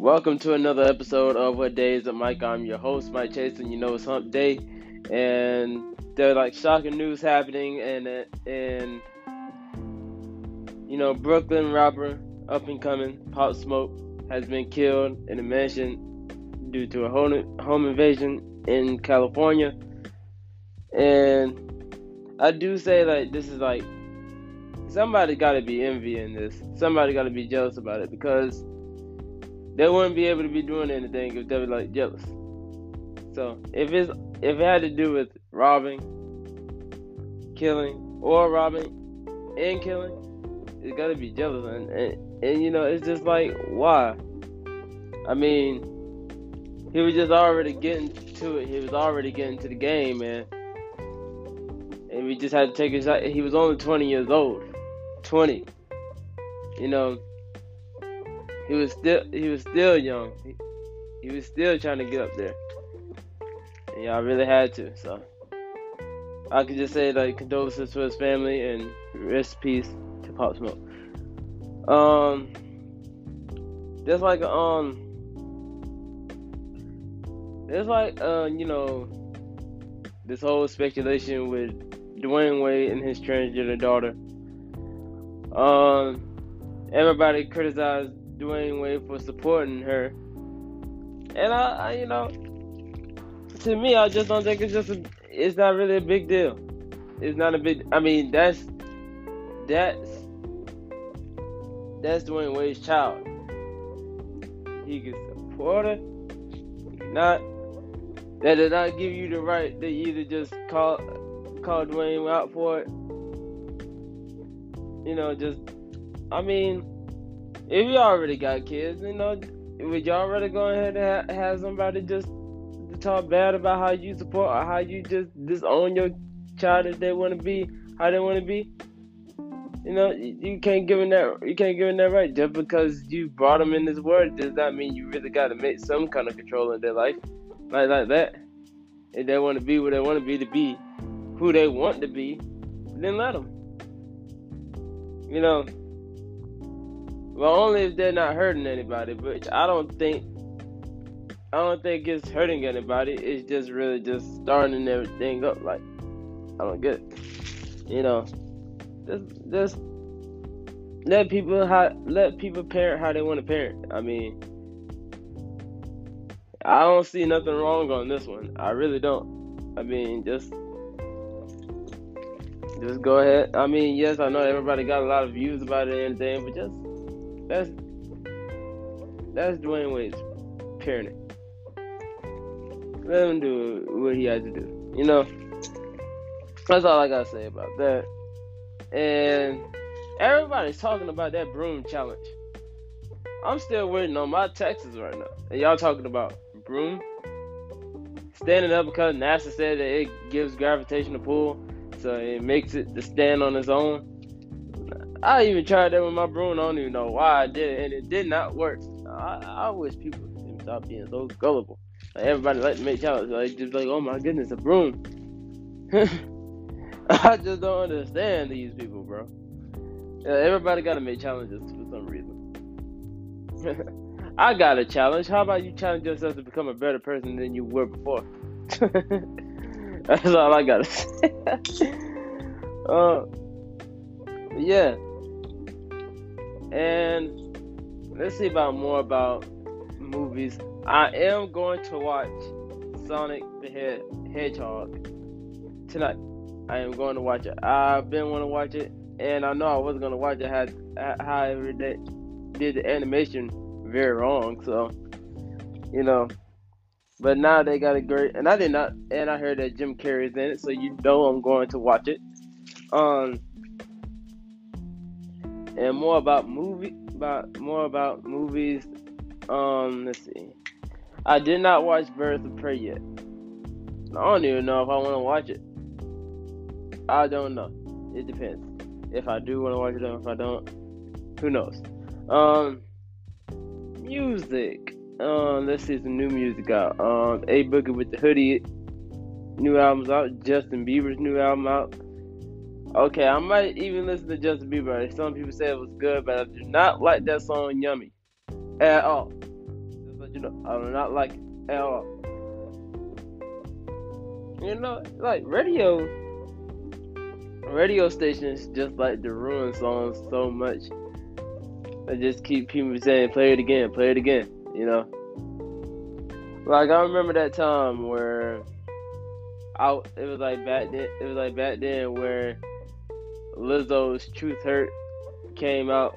Welcome to another episode of What Day Is It, Mike? I'm your host, Mike Chasen. You know it's Hump Day, and there's like shocking news happening, and you know, Brooklyn rapper, up and coming, Pop Smoke, has been killed in a mansion due to a home invasion in California. And I do say like this is like somebody got to be envying this. Somebody got to be jealous about it, because they wouldn't be able to be doing anything if they were like jealous. So if it had to do with robbing and killing, it's gotta be jealous, and you know, it's just like, why? I mean, he was just already getting to it. He was already getting to the game, man. And we just had to take a shot. He was only 20 years old. 20. You know, He was still young. He was still trying to get up there. And y'all really had to. So I could just say like condolences to his family and rest in peace to Pop Smoke. You know, this whole speculation with Dwayne Wade and his transgender daughter. Everybody criticized Dwayne Wade for supporting her, and I you know, to me, I just don't think it's not really a big deal. It's not a big. I mean, that's Dwayne Wade's child. He can support her, he cannot. That does not give you the right to either just call Dwayne out for it. You know, if you already got kids, you know, would y'all rather go ahead and have somebody just talk bad about how you support or how you just disown your child if they want to be how they want to be? You know, you can't give them that right. Just because you brought them in this world does not mean you really got to make some kind of control in their life, like that. If they want to be what they want to be who they want to be, then let them. You know. Well, only if they're not hurting anybody, which I don't think it's hurting anybody. It's just really just starting everything up. Like, I don't get it. You know, just let people parent how they want to parent. I mean, I don't see nothing wrong on this one. I really don't. I mean, just go ahead. I mean, yes, I know everybody got a lot of views about it and everything, but just. That's Dwayne Wade's parenting. Let him do what he had to do. You know, that's all I gotta say about that. And everybody's talking about that broom challenge. I'm still waiting on my taxes right now. And y'all talking about broom? Standing up because NASA said that it gives gravitational pull, so it makes it to stand on its own. I even tried that with my broom. I don't even know why I did it, and it did not work. I wish people would stop being so gullible. Like, everybody like to make challenges. Like, just like, oh my goodness, a broom. I just don't understand these people, bro. Yeah, everybody got to make challenges for some reason. I got a challenge. How about you challenge yourself to become a better person than you were before? That's all I got to say. Yeah. And let's see about more about movies. I am going to watch Sonic the Hedgehog tonight. I am going to watch it. I've been wanting to watch it, and I know I wasn't going to watch it. However, they did the animation very wrong. So, you know, but now they got a great. And I did not. And I heard that Jim Carrey's in it, so you know I'm going to watch it. And more about movies. Let's see. I did not watch Birds of Prey yet. I don't even know if I want to watch it. I don't know. It depends. If I do want to watch it or if I don't, who knows? Music. Let's see some new music out. A Boogie with the Hoodie. New album's out. Justin Bieber's new album out. Okay, I might even listen to Justin Bieber. Some people say it was good, but I do not like that song, Yummy, at all. I do not like it at all. Like radio stations just like to ruin songs so much. I just keep people saying, play it again, Like, I remember that time where it was like back then where Lizzo's Truth Hurt came out.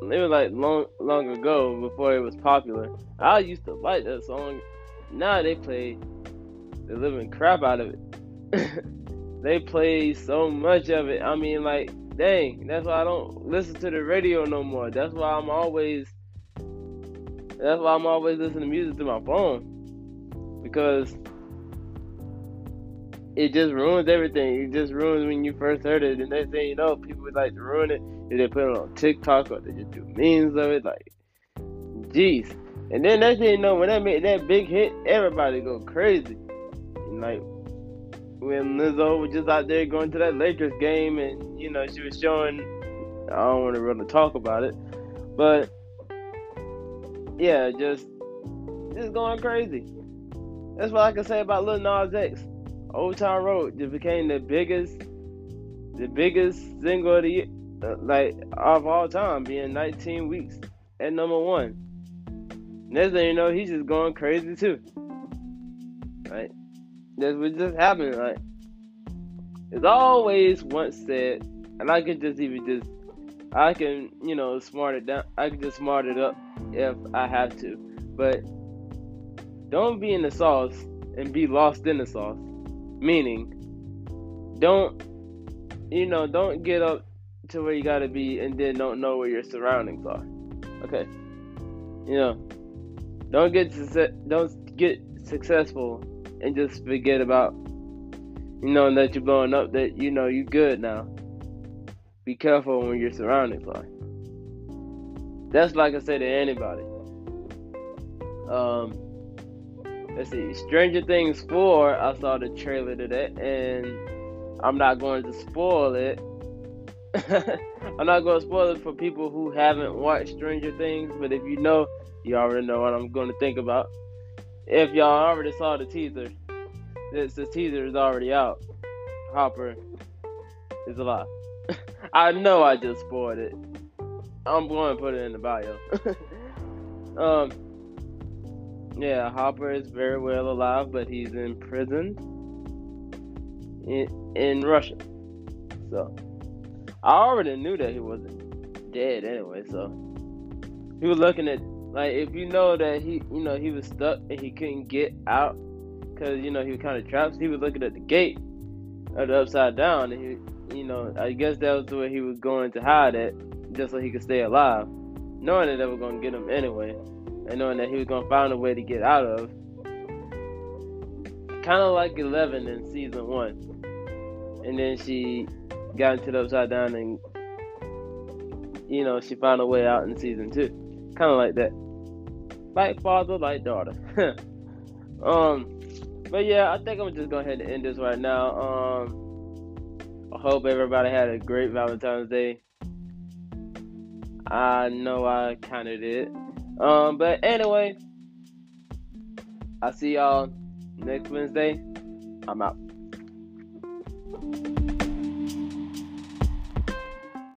It was like long ago, before it was popular. I used to like that song. Now they play the living crap out of it. They play so much of it. I mean, like, dang, that's why I don't listen to the radio no more. That's why I'm always listening to music through my phone, because it just ruins everything. It just ruins when you first heard it. The next thing you know, people would like to ruin it. They put it on TikTok, or they just do memes of it. Like, jeez. And then next thing you know, when that made that big hit, everybody go crazy. And like, when Lizzo was just out there going to that Lakers game, and she was showing, I don't want to really talk about it, but yeah, just going crazy. That's what I can say about Lil Nas X. Old Town Road just became the biggest single of the year, like, of all time, being 19 weeks at number one. Next thing you know, he's just going crazy too. Right? That's what just happened. Like, it's always once said, and I can smart it down. I can just smart it up if I have to, but don't be in the sauce and be lost in the sauce. Meaning, don't get up to where you gotta be and then don't know where your surroundings are. Okay, don't get successful and just forget about that you're blowing up, that you good now. Be careful when your surroundings are. That's like I say to anybody. Let's see. Stranger Things 4, I saw the trailer today, and I'm not going to spoil it. I'm not going to spoil it for people who haven't watched Stranger Things, but if you already know what I'm going to think about. If y'all already saw the teaser, the teaser is already out. Hopper is alive. I know I just spoiled it. I'm going to put it in the bio. Yeah, Hopper is very well alive, but he's in prison in Russia. So, I already knew that he wasn't dead anyway, so. He was looking at, like, if you know that he, he was stuck and he couldn't get out because, he was kind of trapped. So he was looking at the gate of the upside down, and he, I guess that was the way he was going to hide it, just so he could stay alive, knowing that they were going to get him anyway, and knowing that he was going to find a way to get out of. Kind of like Eleven in season 1. And then she got into the upside down and, she found a way out in season 2. Kind of like that. Like father, like daughter. But yeah, I think I'm just going to go ahead and end this right now. I hope everybody had a great Valentine's Day. I know I kind of did. But anyway, I'll see y'all next Wednesday. I'm out.